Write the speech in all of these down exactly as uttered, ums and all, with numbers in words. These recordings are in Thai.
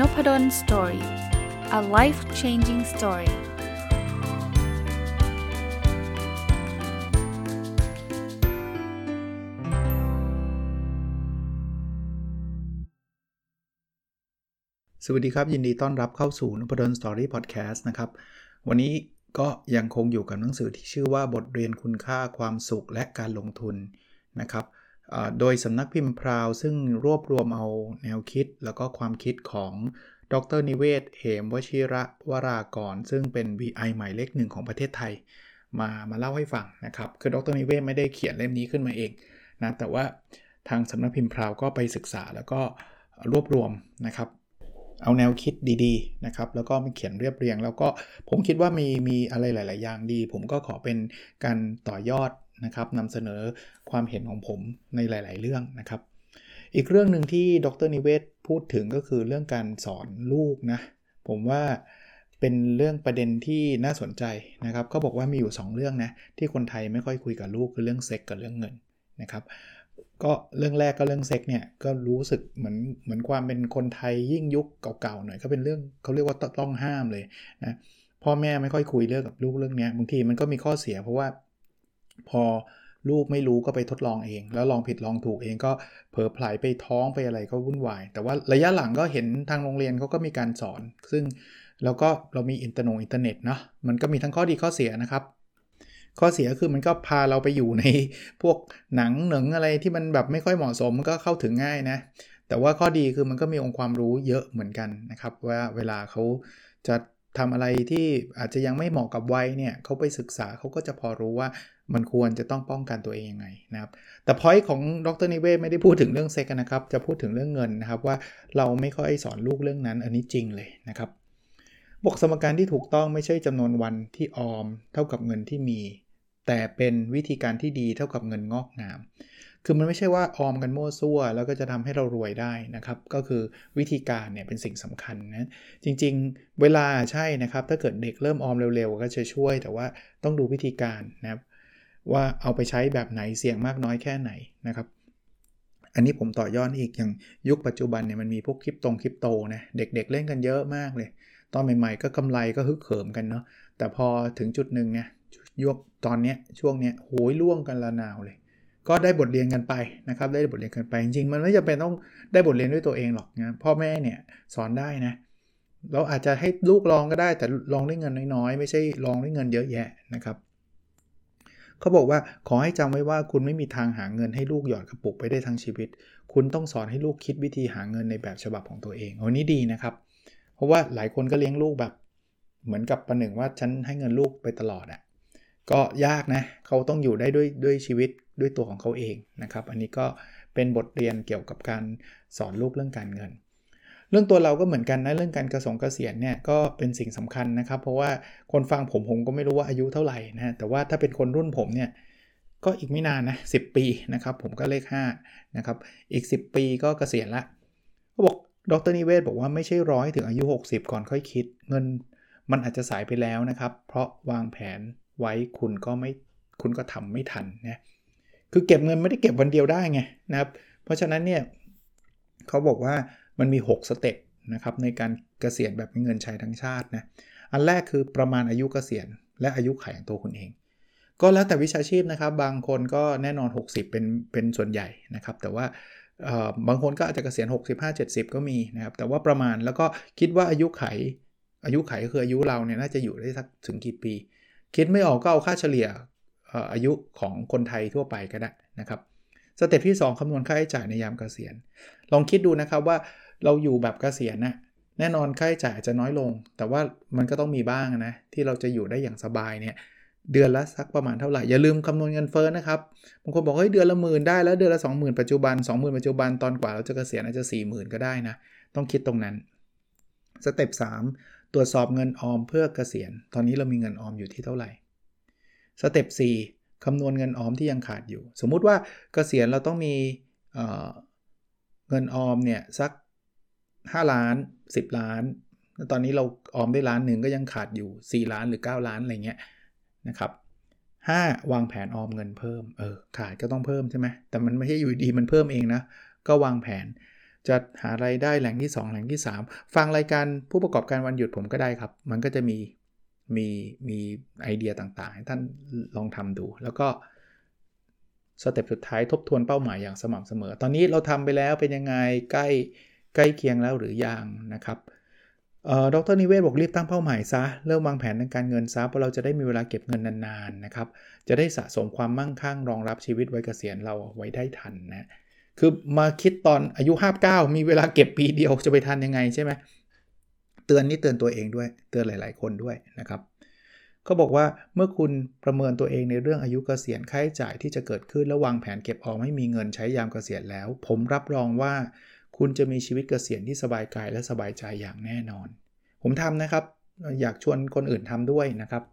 Nopadon Story. A life-changing story.สวัสดีครับยินดีต้อนรับเข้าสู่ Nopadon Story Podcast นะครับวันนี้ก็ยังคงอยู่กับหนังสือที่ชื่อว่าบทเรียนคุณค่าความสุขและการลงทุนนะครับโดยสำนักพิมพ์พราวซึ่งรวบรวมเอาแนวคิดแล้วก็ความคิดของดร.นิเวศน์ เหมวชิระวรากรซึ่งเป็น วี ไอ หมายเลขหนึ่งของประเทศไทยมามาเล่าให้ฟังนะครับคือดร.นิเวศน์ไม่ได้เขียนเล่มนี้ขึ้นมาเองนะแต่ว่าทางสำนักพิมพ์พราวก็ไปศึกษาแล้วก็รวบรวมนะครับเอาแนวคิดดีๆนะครับแล้วก็มาเขียนเรียบเรียงแล้วก็ผมคิดว่ามีมีอะไรหลายๆอย่างดีผมก็ขอเป็นการต่อยอดนะครับนำเสนอความเห็นของผมในหลายๆเรื่องนะครับอีกเรื่องนึงที่ดร.นิเวศน์พูดถึงก็คือเรื่องการสอนลูกนะผมว่าเป็นเรื่องประเด็นที่น่าสนใจนะครับเขาบอกว่ามีอยู่สองเรื่องนะที่คนไทยไม่ค่อยคุยกับลูกคือเรื่องเซ็กกับเรื่องเงินนะครับก็เรื่องแรกก็เรื่องเซ็กเนี่ยก็รู้สึกเหมือนเหมือนความเป็นคนไทยยิ่งยุคเก่าๆหน่อยก็เป็นเรื่องเขาเรียกว่าต้องห้ามเลยนะพ่อแม่ไม่ค่อยคุยเรื่องกับลูกเรื่องนี้บางทีมันก็มีข้อเสียเพราะว่าพอลูกไม่รู้ก็ไปทดลองเองแล้วลองผิดลองถูกเองก็เผลอไผลไปท้องไปอะไรก็วุ่นวายแต่ว่าระยะหลังก็เห็นทางโรงเรียนเขาก็มีการสอนซึ่งแล้วก็เรามีอินเทอร์อินเทอร์เน็ตเนาะมันก็มีทั้งข้อดีข้อเสียนะครับข้อเสียคือมันก็พาเราไปอยู่ในพวกหนังหนังอะไรที่มันแบบไม่ค่อยเหมาะสมมันก็เข้าถึงง่ายนะแต่ว่าข้อดีคือมันก็มีองค์ความรู้เยอะเหมือนกันนะครับว่าเวลาเขาจะทำอะไรที่อาจจะยังไม่เหมาะกับวัยเนี่ยเขาไปศึกษาเขาก็จะพอรู้ว่ามันควรจะต้องป้องกันตัวเองยังไงนะครับแต่ point ของดร.นิเวศน์ไม่ได้พูดถึงเรื่องเซ็กนะครับจะพูดถึงเรื่องเงินนะครับว่าเราไม่ค่อยสอนลูกเรื่องนั้นอันนี้จริงเลยนะครับบอกสมการที่ถูกต้องไม่ใช่จำนวนวันที่ออมเท่ากับเงินที่มีแต่เป็นวิธีการที่ดีเท่ากับเงินงอกงามคือมันไม่ใช่ว่าออมกันมั่วซั่วแล้วก็จะทำให้เรารวยได้นะครับก็คือวิธีการเนี่ยเป็นสิ่งสำคัญนะจริงๆเวลาใช่นะครับถ้าเกิดเด็กเริ่มออมเร็วๆก็จะช่วยแต่ว่าต้องดูวิธีการนะครับว่าเอาไปใช้แบบไหนเสี่ยงมากน้อยแค่ไหนนะครับอันนี้ผมต่อยอดอีกอย่างยุคปัจจุบันเนี่ยมันมีพวกคริปตงคริปโตนะเด็กๆเล่นกันเยอะมากเลยตอนใหม่ๆก็กำไรก็ฮึกเหิมกันเนาะแต่พอถึงจุดนึงเนี่ยยุคตอนเนี้ยช่วงเนี้ยโหยล่วงกันละนาวเลยก็ได้บทเรียนกันไปนะครับได้บทเรียนกันไปจริงๆมันไม่จำเป็นต้องได้บทเรียนด้วยตัวเองหรอกนะพ่อแม่เนี่ยสอนได้นะเราอาจจะให้ลูกลองก็ได้แต่ลองด้วยเงินน้อยๆไม่ใช่ลองด้วยเงินเยอะแยะนะครับเขาบอกว่าขอให้จำไว้ว่าคุณไม่มีทางหาเงินให้ลูกหยอดกระปุกไปได้ทั้งชีวิตคุณต้องสอนให้ลูกคิดวิธีหาเงินในแบบฉบับของตัวเองอันนี้ดีนะครับเพราะว่าหลายคนก็เลี้ยงลูกแบบเหมือนกับประหนึ่งว่าฉันให้เงินลูกไปตลอดอ่ะก็ยากนะเขาต้องอยู่ได้ด้วยด้วยชีวิตด้วยตัวของเขาเองนะครับอันนี้ก็เป็นบทเรียนเกี่ยวกับการสอนลูกเรื่องการเงินเรื่องตัวเราก็เหมือนกันนะเรื่องการเกษงเกษียณเนี่ยก็เป็นสิ่งสำคัญนะครับเพราะว่าคนฟังผมผมก็ไม่รู้ว่าอายุเท่าไหร่นะแต่ว่าถ้าเป็นคนรุ่นผมเนี่ยก็อีกไม่นานนะสิบปีนะครับผมก็เลขห้านะครับอีกสิบปีก็เกษียณละเขาบอกดร.นิเวศน์บอกว่าไม่ใช่รอให้ถึงอายุหกสิบก่อนค่อยคิดเงินมันอาจจะสายไปแล้วนะครับเพราะวางแผนไว้คุณก็ไม่คุณก็ทำไม่ทันนะคือเก็บเงินไม่ได้เก็บวันเดียวได้ไงนะครับเพราะฉะนั้นเนี่ยเขาบอกว่ามันมีหกสเต็ปนะครับในการเกษียณแบบมีเงินใช้ทั้งชาตินะอันแรกคือประมาณอายุเกษียณและอายุขัยของตัวคุณเองก็แล้วแต่วิชาชีพนะครับบางคนก็แน่นอนหกสิบเป็นเป็นส่วนใหญ่นะครับแต่ว่าบางคนก็อาจจะเกษียณหกสิบห้า เจ็ดสิบก็มีนะครับแต่ว่าประมาณแล้วก็คิดว่าอายุขัยอายุขัยก็คืออายุเราเนี่ยน่าจะอยู่ได้สักถึงกี่ปีคิดไม่ออกก็เอาค่าเฉลี่ยอายุของคนไทยทั่วไปก็ได้นะครับสเต็ปที่สองคำนวณค่าใช้จ่ายในยามเกษียณลองคิดดูนะครับว่าเราอยู่แบบเกษียณนะแน่นอนค่าใช้จ่ายจะน้อยลงแต่ว่ามันก็ต้องมีบ้างนะที่เราจะอยู่ได้อย่างสบายเนี่ยเดือนละสักประมาณเท่าไหร่อย่าลืมคำนวณเงินเฟ้อนะครับบางคนบอกเฮ้ยเดือนละหมื่นได้แล้วเดือนละ สองหมื่น ปัจจุบัน สองหมื่น ปัจจุบันตอนกว่าเราจะเกษียณอาจจะ สี่หมื่น ก็ได้นะต้องคิดตรงนั้นสเต็ปสามตรวจสอบเงินออมเพื่อเกษียณตอนนี้เรามีเงินออมอยู่ที่เท่าไหร่สเต็ปสี่คำนวณเงินออมที่ยังขาดอยู่สมมุติว่าเกษียณเราต้องมี เอ่อ เงินออมเนี่ยสักห้าล้านสิบล้านตอนนี้เราออมได้ล้านหนึ่งก็ยังขาดอยู่สี่ล้านหรือเก้าล้านอะไรเงี้ยนะครับห้าวางแผนออมเงินเพิ่มเออขาดก็ต้องเพิ่มใช่ไหมแต่มันไม่ใช่อยู่ดีมันเพิ่มเองนะก็วางแผน จะหารายได้แหล่งที่สองแหล่งที่สามฟังรายการผู้ประกอบการวันหยุดผมก็ได้ครับมันก็จะมีมีมีไอเดียต่างๆให้ท่านลองทำดูแล้วก็สเต็ปสุดท้ายทบทวนเป้าหมายอย่างสม่ำเสมอตอนนี้เราทำไปแล้วเป็นยังไงใกล้ใกล้เคียงแล้วหรือยังนะครับเอ่อดร.นิเวศบอกรีบตั้งเป้าหมายซะเริ่มวางแผนทางการเงินซะเพราะเราจะได้มีเวลาเก็บเงินนานๆนะครับจะได้สะสมความมั่งคั่งรองรับชีวิตวัยเกษียณเราไว้ได้ทันนะคือมาคิดตอนอายุห้าสิบเก้ามีเวลาเก็บปีเดียวจะไปทันยังไงใช่ไหมเตือนนี่เตือนตัวเองด้วยเตือนหลายๆคนด้วยนะครับเขาบอกว่าเมื่อคุณประเมินตัวเองในเรื่องอายุเกษียณค่าใช้จ่ายที่จะเกิดขึ้นและวางแผนเก็บออมให้มีเงินใช้ยามเกษียณแล้วผมรับรองว่าคุณจะมีชีวิตเกษียณที่สบายกายและสบายใจอย่างแน่นอนผมทำนะครับอยากชวนคนอื่นทำด้วยนะครับ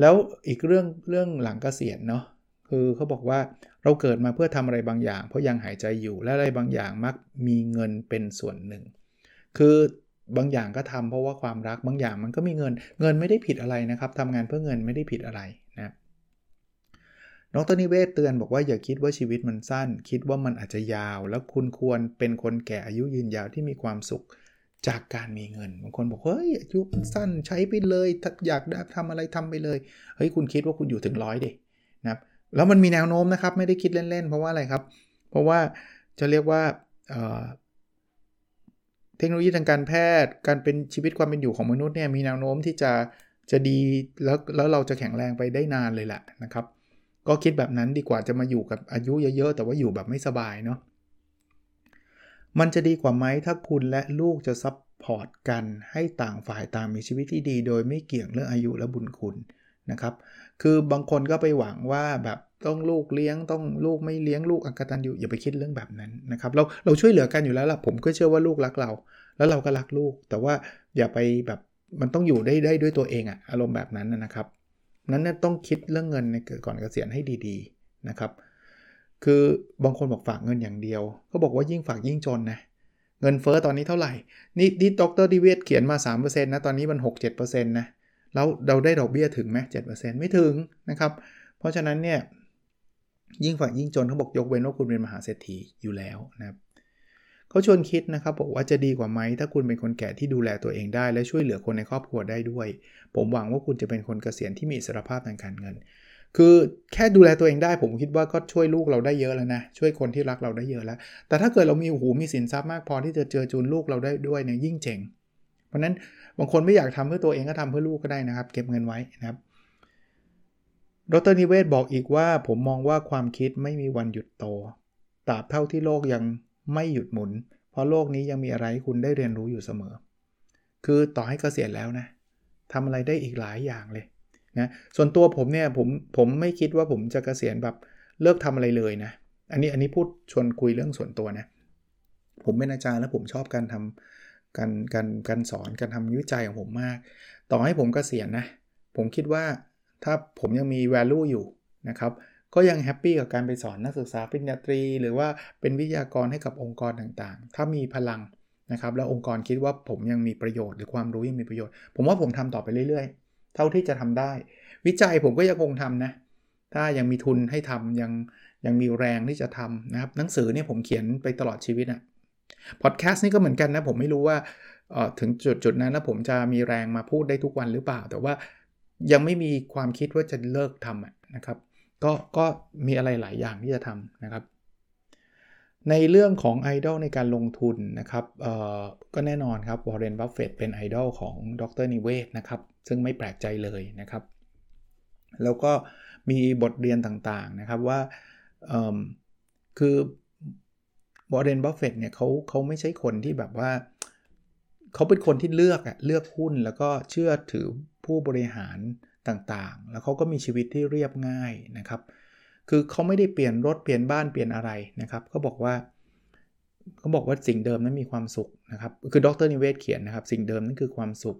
แล้วอีกเรื่องเรื่องหลังเกษียณเนาะคือเขาบอกว่าเราเกิดมาเพื่อทำอะไรบางอย่างเพราะยังหายใจอยู่และอะไรบางอย่างมักมีเงินเป็นส่วนหนึ่งคือบางอย่างก็ทำเพราะว่าความรักบางอย่างมันก็มีเงินเงินไม่ได้ผิดอะไรนะครับทำงานเพื่อเงินไม่ได้ผิดอะไรนะน้องต้นนิเวศเตือนบอกว่าอย่าคิดว่าชีวิตมันสั้นคิดว่ามันอาจจะยาวแล้วคุณควรเป็นคนแก่อายุยืนยาวที่มีความสุขจากการมีเงินบางคนบอกเฮ้ยอายุมันสั้นใช้ไปเลยอยากได้ทำอะไรทำไปเลยเฮ้ยคุณคิดว่าคุณอยู่ถึงร้อยดินะครับแล้วมันมีแนวโน้มนะครับไม่ได้คิดเล่นๆเพราะว่าอะไรครับเพราะว่าจะเรียกว่าเอ่อเทคโนโลยีทางการแพทย์การเป็นชีวิตความเป็นอยู่ของมนุษย์เนี่ยมีแนวโน้มที่จะจะดีแล้วแล้วเราจะแข็งแรงไปได้นานเลยแหละนะครับก็คิดแบบนั้นดีกว่าจะมาอยู่กับอายุเยอะๆแต่ว่าอยู่แบบไม่สบายเนาะมันจะดีกว่าไหมถ้าคุณและลูกจะซัพพอร์ตกันให้ต่างฝ่ายต่างมีชีวิตที่ดีโดยไม่เกี่ยงเรื่องอายุและบุญคุณนะครับคือบางคนก็ไปหวังว่าแบบต้องลูกเลี้ยงต้องลูกไม่เลี้ยงลูกอกตัญญูอย่าไปคิดเรื่องแบบนั้นนะครับเราเราช่วยเหลือกันอยู่แล้วล่ะผมก็เชื่อว่าลูกรักเราแล้วเราก็รักลูกแต่ว่าอย่าไปแบบมันต้องอยู่ได้ได้ด้วยตัวเองอะอารมณ์แบบนั้นนะครับนั้นเนี่ยต้องคิดเรื่องเงินในก่อนเกษียณให้ดีๆนะครับคือบางคนบอกฝากเงินอย่างเดียวก็บอกว่ายิ่งฝากยิ่งจนนะเงินเฟ้อตอนนี้เท่าไหร่นี่นี่ดร.ดิเวศเขียนมา สามเปอร์เซ็นต์ นะตอนนี้มัน หกถึงเจ็ดเปอร์เซ็นต์ นะแล้วเราได้ดอกเบี้ยถึงไหม เจ็ดเปอร์เซ็นต์ ไม่ถึงนะครับเพราะฉะนั้นเนี่ยยิ่งฝากยิ่งจนเขาบอกยกเว้นว่าคุณเป็นมหาเศรษฐีอยู่แล้วนะครับเขาชวนคิดนะครับบอกว่าจะดีกว่าไหมถ้าคุณเป็นคนแก่ที่ดูแลตัวเองได้และช่วยเหลือคนในครอบครัวได้ด้วยผมหวังว่าคุณจะเป็นคนเกษียณที่มีอิสรภาพทางการเงินคือแค่ดูแลตัวเองได้ผมคิดว่าก็ช่วยลูกเราได้เยอะแล้วนะช่วยคนที่รักเราได้เยอะแล้วแต่ถ้าเกิดเรามีหูมีสินทรัพย์มากพอที่จะเจอจูนลูกเราได้ด้วยเนี่ยยิ่งเจ๋งเพราะนั้นบางคนไม่อยากทำเพื่อตัวเองก็ทำเพื่อลูกก็ได้นะครับเก็บเงินไว้นะครับดร.นิเวศบอกอีกว่าผมมองว่าความคิดไม่มีวันหยุดโตตราบเท่าที่โลกยังไม่หยุดหมุนเพราะโลกนี้ยังมีอะไรให้คุณได้เรียนรู้อยู่เสมอคือต่อให้เกษียณแล้วนะทำอะไรได้อีกหลายอย่างเลยนะส่วนตัวผมเนี่ยผมผมไม่คิดว่าผมจะเกษียณแบบเลิกทำอะไรเลยนะอันนี้อันนี้พูดชวนคุยเรื่องส่วนตัวนะผมเป็นอาจารย์แล้วผมชอบการทำการการการสอนการทำวิจัยของผมมากต่อให้ผมเกษียณนะผมคิดว่าถ้าผมยังมี value อยู่นะครับก็ยังแฮปปี้กับการไปสอนนักศึกษาปริญญาตรีหรือว่าเป็นวิทยากรให้กับองค์กรต่างๆถ้ามีพลังนะครับแล้วองค์กรคิดว่าผมยังมีประโยชน์หรือความรู้ยังมีประโยชน์ผมว่าผมทำต่อไปเรื่อยๆเท่าที่จะทำได้วิจัยผมก็ยังคงทำนะถ้ายังมีทุนให้ทำยังยังมีแรงที่จะทำนะครับหนังสือเนี่ยผมเขียนไปตลอดชีวิตอ่ะพอดแคสต์นี่ก็เหมือนกันนะผมไม่รู้ว่าเอ่อถึงจุดจุดนั้นแล้วผมจะมีแรงมาพูดได้ทุกวันหรือเปล่าแต่ว่ายังไม่มีความคิดว่าจะเลิกทำนะครับก็ก็มีอะไรหลายอย่างที่จะทำนะครับในเรื่องของไอดอลในการลงทุนนะครับเอ่อก็แน่นอนครับวอร์เรน บัฟเฟตต์เป็นไอดอลของดร.นิเวศนะครับซึ่งไม่แปลกใจเลยนะครับแล้วก็มีบทเรียนต่างๆนะครับว่าเอ่อคือวอร์เรน บัฟเฟตต์เนี่ยเขาเขาไม่ใช่คนที่แบบว่าเขาเป็นคนที่เลือกอะเลือกหุ้นแล้วก็เชื่อถือผู้บริหารต่างๆแล้วเขาก็มีชีวิตที่เรียบง่ายนะครับคือเขาไม่ได้เปลี่ยนรถเปลี่ยนบ้านเปลี่ยนอะไรนะครับเขาบอกว่าเขาบอกว่าสิ่งเดิมนั้นมีความสุขนะครับคือดร.นิเวศเขียนนะครับสิ่งเดิมนั้นคือความสุข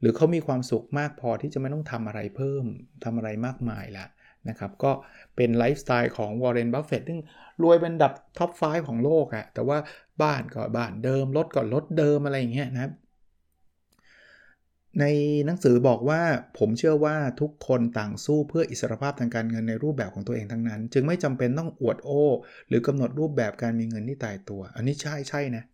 หรือเขามีความสุขมากพอที่จะไม่ต้องทำอะไรเพิ่มทำอะไรมากมายละนะครับก็เป็นไลฟ์สไตล์ของวอร์เรน บัฟเฟตต์ซึ่งรวยเป็นอันดับท็อปห้าของโลกอะแต่ว่าบ้านก็บ้านเดิมรถก็รถเดิมอะไรอย่างเงี้ยนะครับ ในหนังสือบอกว่าผมเชื่อว่าทุกคนต่างสู้เพื่ออิสรภาพทางการเงินในรูปแบบของตัวเองทั้งนั้นจึงไม่จำเป็นต้องอวดโอ้หรือกำหนดรูปแบบการมีเงินที่ตายตัวอันนี้ใช่ใช่นะ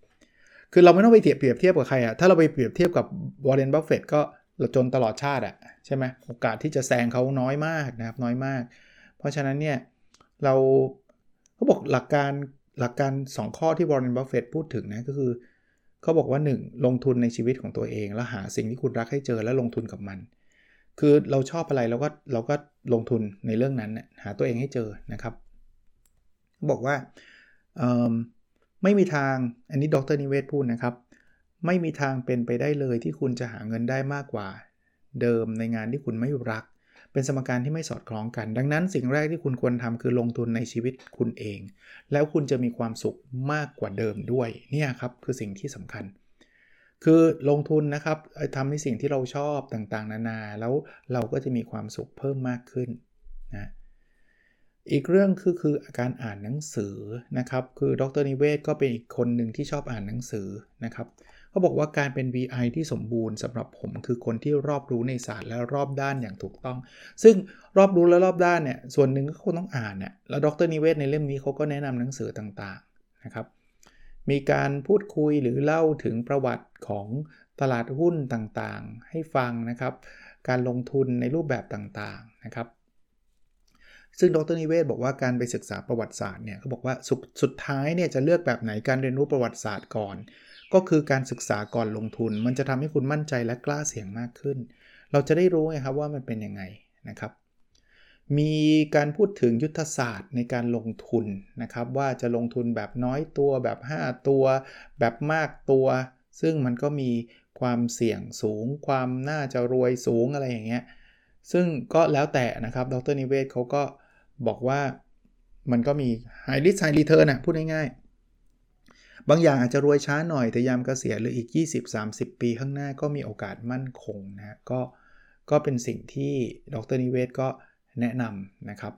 คือเราไม่ต้องไปเปรียบเทียบกับใครอะถ้าเราไปเปรียบเทียบกับวอร์เรน บัฟเฟตต์ก็เราจนตลอดชาติอะใช่ไหมโอกาสที่จะแซงเขาน้อยมากนะครับน้อยมากเพราะฉะนั้นเนี่ยเราเขาบอกหลักการหลักการสองข้อที่วอร์เรน บัฟเฟตต์พูดถึงนะก็คือเขาบอกว่าหนึ่งลงทุนในชีวิตของตัวเองแล้วหาสิ่งที่คุณรักให้เจอแล้วลงทุนกับมันคือเราชอบอะไรเราก็เราก็ลงทุนในเรื่องนั้นนะหาตัวเองให้เจอนะครับบอกว่าไม่มีทางอันนี้ดร.นิเวศน์พูดนะครับไม่มีทางเป็นไปได้เลยที่คุณจะหาเงินได้มากกว่าเดิมในงานที่คุณไม่รักเป็นสมการที่ไม่สอดคล้องกันดังนั้นสิ่งแรกที่คุณควรทำคือลงทุนในชีวิตคุณเองแล้วคุณจะมีความสุขมากกว่าเดิมด้วยเนี่ยครับคือสิ่งที่สำคัญคือลงทุนนะครับทำในสิ่งที่เราชอบต่างๆนานาแล้วเราก็จะมีความสุขเพิ่มมากขึ้นนะอีกเรื่องคือคือการอ่านหนังสือนะครับคือดร.นิเวศน์ก็เป็นอีกคนหนึ่งที่ชอบอ่านหนังสือนะครับเขาบอกว่าการเป็น วี ไอ ที่สมบูรณ์สำหรับผมคือคนที่รอบรู้ในศาสตร์และรอบด้านอย่างถูกต้องซึ่งรอบรู้และรอบด้านเนี่ยส่วนหนึ่งก็คงต้องอ่านน่ะแล้วดร.นิเวศน์ในเล่มนี้เขาก็แนะนำหนังสือต่างๆนะครับมีการพูดคุยหรือเล่าถึงประวัติของตลาดหุ้นต่างๆให้ฟังนะครับการลงทุนในรูปแบบต่างๆนะครับซึ่งดร.นิเวศน์บอกว่าการไปศึกษาประวัติศาสตร์เนี่ยเขาบอกว่าสุดสุดท้ายเนี่ยจะเลือกแบบไหนการเรียนรู้ประวัติศาสตร์ก่อนก็คือการศึกษาก่อนลงทุนมันจะทำให้คุณมั่นใจและกล้าเสี่ยงมากขึ้นเราจะได้รู้ไงครับว่ามันเป็นยังไงนะครับมีการพูดถึงยุทธศาสตร์ในการลงทุนนะครับว่าจะลงทุนแบบน้อยตัวแบบห้าตัวแบบมากตัวซึ่งมันก็มีความเสี่ยงสูงความน่าจะรวยสูงอะไรอย่างเงี้ยซึ่งก็แล้วแต่นะครับดร.นิเวศน์เขาก็บอกว่ามันก็มี high risk high return นะพูดง่ายๆบางอย่างอาจจะรวยช้าหน่อยแต่ยามเกษียณหรืออีก ยี่สิบถึงสามสิบ ปีข้างหน้าก็มีโอกาสมั่นคงนะก็ก็เป็นสิ่งที่ดร.นิเวศน์ก็แนะนำนะครับ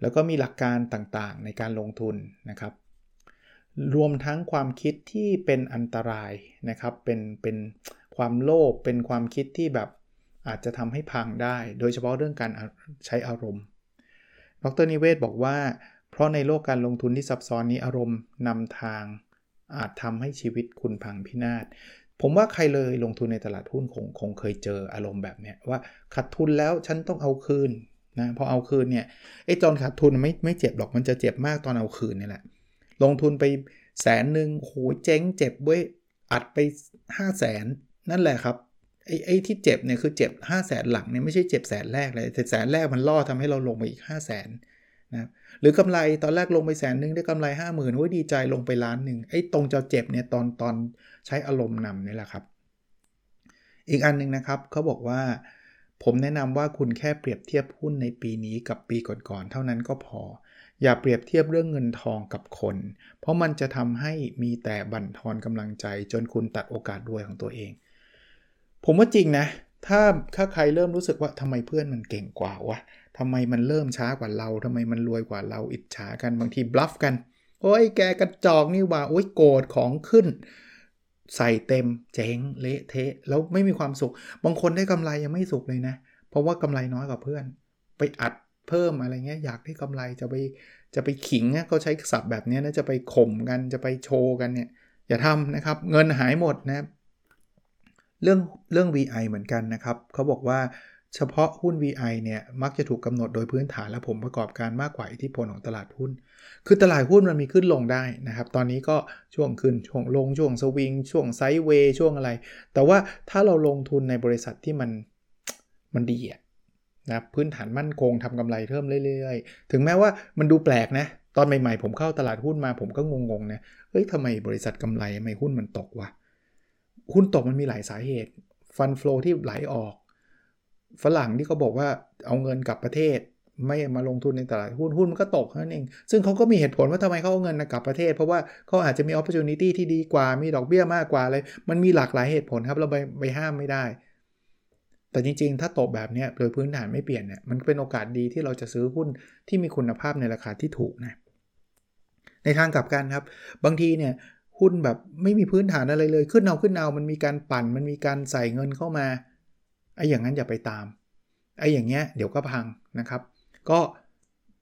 แล้วก็มีหลักการต่างๆในการลงทุนนะครับรวมทั้งความคิดที่เป็นอันตรายนะครับเป็นเป็นความโลภเป็นความคิดที่แบบอาจจะทำให้พังได้โดยเฉพาะเรื่องการใช้อารมณ์ดร.นิเวศน์บอกว่าเพราะในโลกการลงทุนที่ซับซ้อนนี้อารมณ์นำทางอาจทำให้ชีวิตคุณพังพินาศผมว่าใครเลยลงทุนในตลาดหุ้นคงคงเคยเจออารมณ์แบบเนี้ยว่าขาดทุนแล้วฉันต้องเอาคืนนะพอเอาคืนเนี่ยไอ้ตอนขาดทุนไม่ไม่เจ็บหรอกมันจะเจ็บมากตอนเอาคืนนี่แหละลงทุนไปแสนหนึ่งโหเจ๊งเจ็บเว้ยอัดไปห้าแสนนั่นแหละครับไอ้ไอ้ที่เจ็บเนี่ยคือเจ็บห้าแสนหลังเนี่ยไม่ใช่เจ็บแสนแรกเลยแต่แสนแรกมันล่อทำให้เราลงไปอีกห้าแสนนะครับหรือกำไรตอนแรกลงไปแสนนึงได้กำไร ห้าหมื่น โอ้ยดีใจลงไปล้านนึงไอ้ตรงจะเจ็บเนี่ยตอนตอนใช้อารมณ์นำนี่แหละครับอีกอันนึงนะครับเขาบอกว่าผมแนะนำว่าคุณแค่เปรียบเทียบหุ้นในปีนี้กับปีก่อนๆเท่านั้นก็พออย่าเปรียบเทียบเรื่องเงินทองกับคนเพราะมันจะทำให้มีแต่บั่นทอนกำลังใจจนคุณตัดโอกาสรวยของตัวเองผมว่าจริงนะถ้าถ้าใครเริ่มรู้สึกว่าทำไมเพื่อนมันเก่งกว่าวะทำไมมันเริ่มช้ากว่าเราทำไมมันรวยกว่าเราอิจฉากันบางทีบลัฟกันโอ้ยแกกระจอกนี่ว่าโอ้ยโกรธของขึ้นใส่เต็มเจ๊งเละเทะแล้วไม่มีความสุขบางคนได้กำไรยังไม่สุขเลยนะเพราะว่ากำไรน้อยกว่าเพื่อนไปอัดเพิ่มอะไรเงี้ยอยากได้กำไรจะไปจะไปขิงนะเขาใช้ศัพท์แบบนี้นะจะไปข่มกันจะไปโชว์กันเนี่ยอย่าทำนะครับเงินหายหมดนะเรื่องเรื่อง วี ไอ เหมือนกันนะครับเขาบอกว่าเฉพาะหุ้น วี ไอ เนี่ยมักจะถูกกำหนดโดยพื้นฐานและผลประกอบการมากกว่าอิทธิพลของตลาดหุ้นคือตลาดหุ้นมันมีขึ้นลงได้นะครับตอนนี้ก็ช่วงขึ้นช่วงลงช่วงสวิงช่วงไซด์เวย์ช่วงอะไรแต่ว่าถ้าเราลงทุนในบริษัทที่มันมันดีอ่ะนะพื้นฐานมั่นคงทำกำไรเพิ่มเรื่อยๆถึงแม้ว่ามันดูแปลกนะตอนใหม่ๆผมเข้าตลาดหุ้นมาผมก็งงๆนะเฮ้ยทำไมบริษัทกำไรทำไมหุ้นมันตกวะหุ้นตกมันมีหลายสาเหตุฟันโฟลที่ไหลออกฝรั่งที่เขาบอกว่าเอาเงินกลับประเทศไม่มาลงทุนในตลาดหุ้นหุ้นมันก็ตกนั่นเองซึ่งเขาก็มีเหตุผลว่าทำไมเขาเอาเงินกลับประเทศเพราะว่าเขาอาจจะมี opportunity ที่ดีกว่ามีดอกเบี้ยมากกว่าเลยมันมีหลากหลายเหตุผลครับเราไปไปห้ามไม่ได้แต่จริงๆถ้าตกแบบนี้โดยพื้นฐานไม่เปลี่ยนเนี่ยมันเป็นโอกาสดีที่เราจะซื้อหุ้นที่มีคุณภาพในราคาที่ถูกนะในทางกลับกันครับบางทีเนี่ยหุ้นแบบไม่มีพื้นฐานอะไรเลยขึ้นเอาขึ้นเอามันมีการปั่นมันมีการใส่เงินเข้ามา ไอ้อย่างนั้นอย่าไปตามไอ้อย่างเงี้ยเดี๋ยวก็พังนะครับก็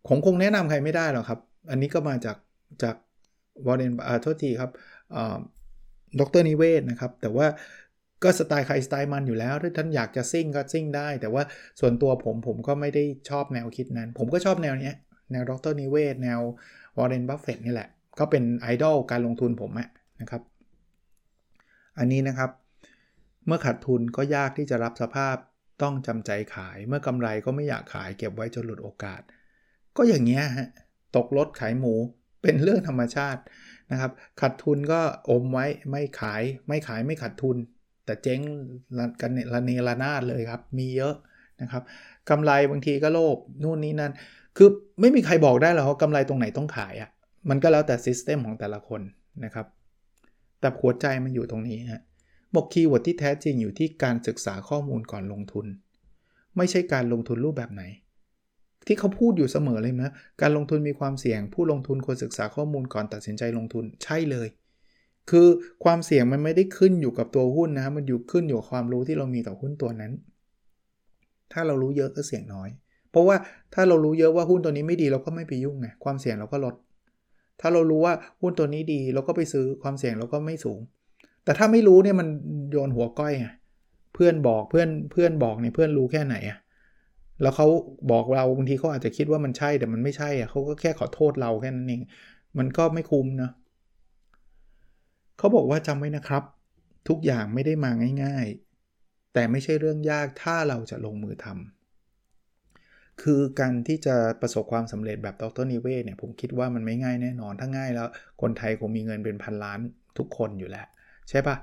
ผมคงแนะนำใครไม่ได้หรอกครับอันนี้ก็มาจากจากวอร์เดนเอ่อโทษทีครับเอ่อดร.นิเวศนะครับแต่ว่าก็สไตล์ใครสไตล์มันอยู่แล้วถ้าท่านอยากจะซิ่งก็ซิ่งได้แต่ว่าส่วนตัวผมผมก็ไม่ได้ชอบแนวคิดนั้นผมก็ชอบแนวเนี้ยแนวดร.นิเวศแนววอร์เรนบัฟเฟตต์นี่แหละก็เป็นไอดอลการลงทุนผมอะนะครับอันนี้นะครับเมื่อขาดทุนก็ยากที่จะรับสภาพต้องจำใจขายเมื่อกำไรก็ไม่อยากขายเก็บไว้จนหลุดโอกาสก็อย่างเงี้ยฮะตกรถขายหมูเป็นเรื่องธรรมชาตินะครับขาดทุนก็อมไว้ไม่ขายไม่ขายไม่ขาดทุนแต่เจ๊งกันระเนระนาดเลยครับมีเยอะนะครับกำไรบางทีก็โลภนู่นนี่นั่นคือไม่มีใครบอกได้หรอกว่ากำไรตรงไหนต้องขายอ่ะมันก็แล้วแต่ซิสเต็มของแต่ละคนนะครับแต่หัวใจมันอยู่ตรงนี้ฮะบอกคีย์เวิร์ดที่แท้จริงอยู่ที่การศึกษาข้อมูลก่อนลงทุนไม่ใช่การลงทุนรูปแบบไหนที่เขาพูดอยู่เสมอเลยนะการลงทุนมีความเสี่ยงผู้ลงทุนควรศึกษาข้อมูลก่อนตัดสินใจลงทุนใช่เลยคือความเสี่ยงมันไม่ได้ขึ้นอยู่กับตัวหุ้นนะมันอยู่ขึ้นอยู่กับความรู้ที่เรามีต่อหุ้นตัวนั้นถ้าเรารู้เยอะก็เสี่ยงน้อยเพราะว่าถ้าเรารู้เยอะว่าหุ้นตัวนี้ไม่ดีเราก็ไม่ไปยุ่งไงความเสี่ยงเราก็ลดถ้าเรารู้ว่าหุ้นตัวนี้ดีเราก็ไปซื้อความเสี่ยงเราก็ไม่สูงแต่ถ้าไม่รู้เนี่ยมันโยนหัวก้อยไงเพื่อนบอกเพื่อนเพื่อนบอกเนี่ยเพื่อนรู้แค่ไหนอะแล้วเขาบอกเราบางทีเขาอาจจะคิดว่ามันใช่แต่มันไม่ใช่อะเขาก็แค่ขอโทษเราแค่นั้นเองมันก็ไม่คุ้มนะเขาบอกว่าจำไว้นะครับทุกอย่างไม่ได้มาง่ายๆแต่ไม่ใช่เรื่องยากถ้าเราจะลงมือทำคือการที่จะประสบความสำเร็จแบบดร.นิเวศเนี่ยผมคิดว่ามันไม่ง่ายแน่นอนถ้าง่ายแล้วคนไทยคงมีเงินเป็นพันล้านทุกคนอยู่แล้วใช่ปะ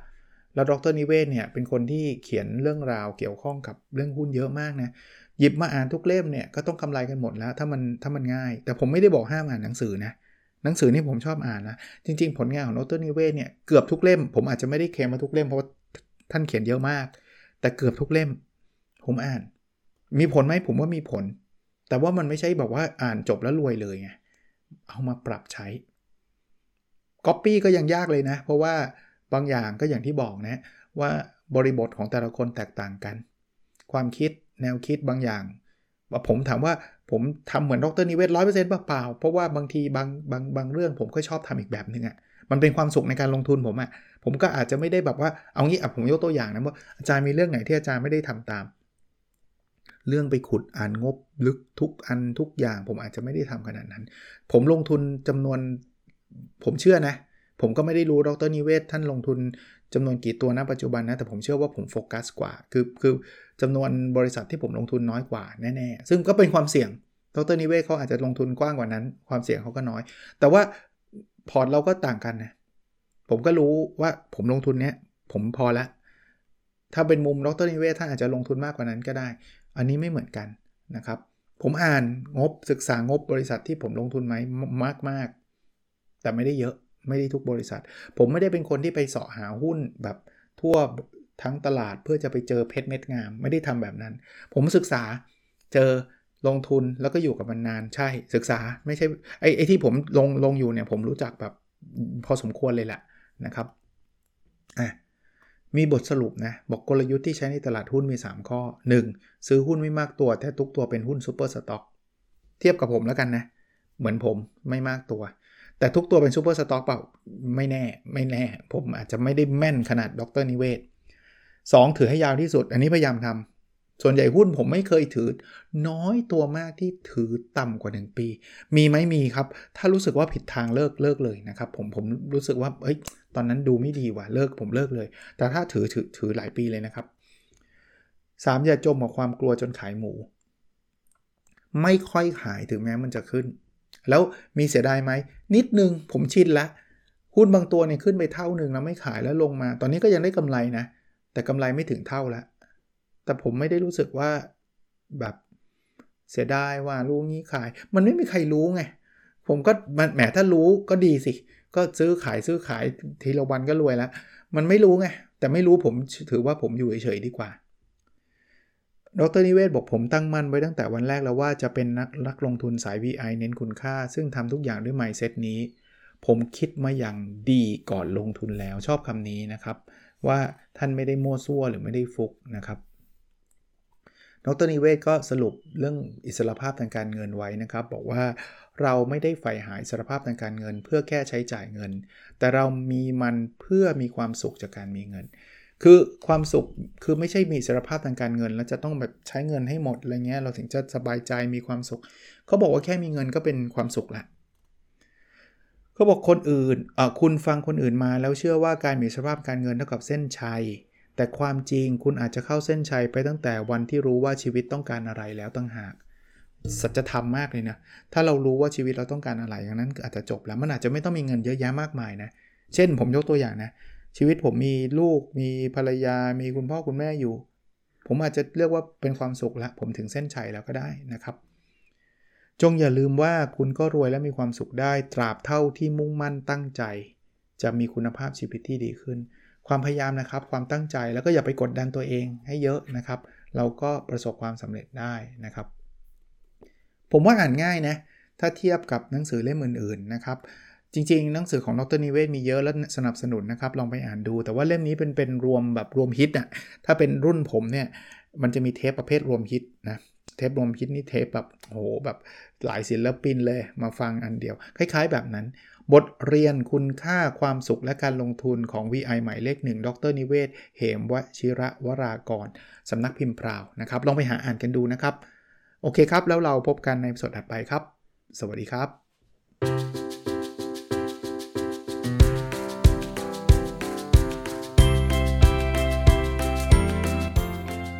แล้วดร.นิเวศเนี่ยเป็นคนที่เขียนเรื่องราวเกี่ยวข้องกับเรื่องหุ้นเยอะมากนะหยิบมาอ่านทุกเล่มเนี่ยก็ต้องกำไรกันหมดแล้วถ้ามันถ้ามันง่ายแต่ผมไม่ได้บอกห้ามอ่านหนังสือนะหนังสือนี่ผมชอบอ่านนะจริงๆผลงานของดร.นิเวศเนี่ยเกือบทุกเล่มผมอาจจะไม่ได้เคลมมาทุกเล่มเพราะว่าท่านเขียนเยอะมากแต่เกือบทุกเล่มผมอ่านมีผลไหมผมว่ามีผลแต่ว่ามันไม่ใช่แบบว่าอ่านจบแล้วรวยเลยไงเอามาปรับใช้ Copy ก็ยังยากเลยนะเพราะว่าบางอย่างก็อย่างที่บอกนะว่าบริบทของแต่ละคนแตกต่างกันความคิดแนวคิดบางอย่างผมถามว่าผมทำเหมือนดร.นิเวศ ร้อยเปอร์เซ็นต์ ป่ะเปล่าเพราะว่าบางทีบางบางบางเรื่องผมก็ชอบทำอีกแบบนึงอ่ะมันเป็นความสุขในการลงทุนผมอ่ะผมก็อาจจะไม่ได้แบบว่าเอางี้อ่ะผมยกตัวอย่างนะว่าอาจารย์มีเรื่องไหนที่อาจารย์ไม่ได้ทำตามเรื่องไปขุดอ่านงบลึกทุกอันทุกอย่างผมอาจจะไม่ได้ทำขนาดนั้นผมลงทุนจำนวนผมเชื่อนะผมก็ไม่ได้รู้ดร.นิเวศท่านลงทุนจำนวนกี่ตัวณปัจจุบันนะแต่ผมเชื่อว่าผมโฟกัสกว่าคือคือจำนวนบริษัทที่ผมลงทุนน้อยกว่าแน่ๆซึ่งก็เป็นความเสี่ยงดร.นิเวศเขาอาจจะลงทุนกว้างกว่านั้นความเสี่ยงเขาก็น้อยแต่ว่าพอร์ตเราก็ต่างกันนะผมก็รู้ว่าผมลงทุนเนี้ยผมพอละถ้าเป็นมุมดร.นิเวศท่านอาจจะลงทุนมากกว่านั้นก็ได้อันนี้ไม่เหมือนกันนะครับผมอ่านงบศึกษางบบริษัทที่ผมลงทุนไหมมากๆแต่ไม่ได้เยอะไม่ได้ทุกบริษัทผมไม่ได้เป็นคนที่ไปเสาะหาหุ้นแบบทั่วทั้งตลาดเพื่อจะไปเจอเพชรเม็ดงามไม่ได้ทำแบบนั้นผมศึกษาเจอลงทุนแล้วก็อยู่กับมันนานใช่ศึกษาไม่ใช่ไอ้ไอ้ที่ผมลงลงอยู่เนี่ยผมรู้จักแบบพอสมควรเลยแหละนะครับอ่ะมีบทสรุปนะบอกกลยุทธ์ที่ใช้ในตลาดหุ้นมีสามข้อหนึ่งซื้อหุ้นไม่มากตัวแต่ทุกตัวเป็นหุ้นซุปเปอร์สต็อกเทียบกับผมแล้วกันนะเหมือนผมไม่มากตัวแต่ทุกตัวเป็นซูเปอร์สต็อกเปล่าไม่แน่ไม่แน่ผมอาจจะไม่ได้แม่นขนาดดร.นิเวศสองถือให้ยาวที่สุดอันนี้พยายามทำส่วนใหญ่หุ้นผมไม่เคยถือน้อยตัวมากที่ถือต่ำกว่าหนึ่งปีมีไหมมีครับถ้ารู้สึกว่าผิดทางเลิกเลิกเลยนะครับผมผมรู้สึกว่าเอ้ยตอนนั้นดูไม่ดีว่ะเลิกผมเลิกเลยแต่ถ้าถือถือถือหลายปีเลยนะครับสามอย่าจมกับความกลัวจนขายหมูไม่ค่อยขายถึงแม้มันจะขึ้นแล้วมีเสียดายไหมนิดนึงผมชินละหุ้นบางตัวเนี่ยขึ้นไปเท่านึงแล้วไม่ขายแล้วลงมาตอนนี้ก็ยังได้กำไรนะแต่กำไรไม่ถึงเท่าละแต่ผมไม่ได้รู้สึกว่าแบบเสียดายว่ารู้งี้ขายมันไม่มีใครรู้ไงผมก็แหมถ้ารู้ก็ดีสิก็ซื้อขายซื้อขายทีละวันก็รวยแล้วมันไม่รู้ไงแต่ไม่รู้ผมถือว่าผมอยู่เฉยๆดีกว่าดร.นิเวศบอกผมตั้งมั่นไว้ตั้งแต่วันแรกแล้วว่าจะเป็นนักนักลงทุนสาย วี ไอ เน้นคุณค่าซึ่งทำทุกอย่างด้วย mindset นี้ผมคิดมาอย่างดีก่อนลงทุนแล้วชอบคำนี้นะครับว่าท่านไม่ได้มั่วซั่วหรือไม่ได้ฟุกนะครับ ดร.นิเวศน์ก็สรุปเรื่องอิสรภาพทางการเงินไว้นะครับบอกว่าเราไม่ได้ใฝ่หาอิสรภาพทางการเงินเพื่อแค่ใช้จ่ายเงินแต่เรามีมันเพื่อมีความสุขจากการมีเงินคือความสุขคือไม่ใช่มีอิสรภาพทางการเงินแล้วจะต้องแบบใช้เงินให้หมดอะไรเงี้ยเราถึงจะสบายใจมีความสุขเขาบอกว่าแค่มีเงินก็เป็นความสุขละเขาบอกคนอื่นอ่ะคุณฟังคนอื่นมาแล้วเชื่อว่าการมีอิสรภาพการเงินเท่ากับเส้นชัยแต่ความจริงคุณอาจจะเข้าเส้นชัยไปตั้งแต่วันที่รู้ว่าชีวิตต้องการอะไรแล้วต่างหากสัจธรรมมากเลยนะถ้าเรารู้ว่าชีวิตเราต้องการอะไรอย่างนั้นอาจจะจบแล้วมันอาจจะไม่ต้องมีเงินเยอะแยะมากมายนะเช่นผมยกตัวอย่างนะชีวิตผมมีลูกมีภรรยามีคุณพ่อคุณแม่อยู่ผมอาจจะเรียกว่าเป็นความสุขละผมถึงเส้นชัยแล้วก็ได้นะครับจงอย่าลืมว่าคุณก็รวยและมีความสุขได้ตราบเท่าที่มุ่งมั่นตั้งใจจะมีคุณภาพชีวิตที่ดีขึ้นความพยายามนะครับความตั้งใจแล้วก็อย่าไปกดดันตัวเองให้เยอะนะครับเราก็ประสบความสำเร็จได้นะครับผมว่าอ่านง่ายนะถ้าเทียบกับหนังสือเล่มอื่นๆนะครับจริงๆหนังสือของดร.นิเวศน์มีเยอะและสนับสนุนนะครับลองไปอ่านดูแต่ว่าเล่มนี้เป็นเป็นรวมแบบรวมฮิตอ่ะถ้าเป็นรุ่นผมเนี่ยมันจะมีเทปประเภทรวมฮิตนะเทปรวมฮิตนี่เทปแบบโหแบบหลายศิลปินเลยมาฟังอันเดียวคล้ายๆแบบนั้นบทเรียนคุณค่าความสุขและการลงทุนของ วี ไอ หมายเลขหนึ่งดร.นิเวศน์เหมวชิระวรากรสำนักพิมพ์พราวนะครับลองไปหาอ่านกันดูนะครับโอเคครับแล้วเราพบกันในสดถัดไปครับสวัสดีครับ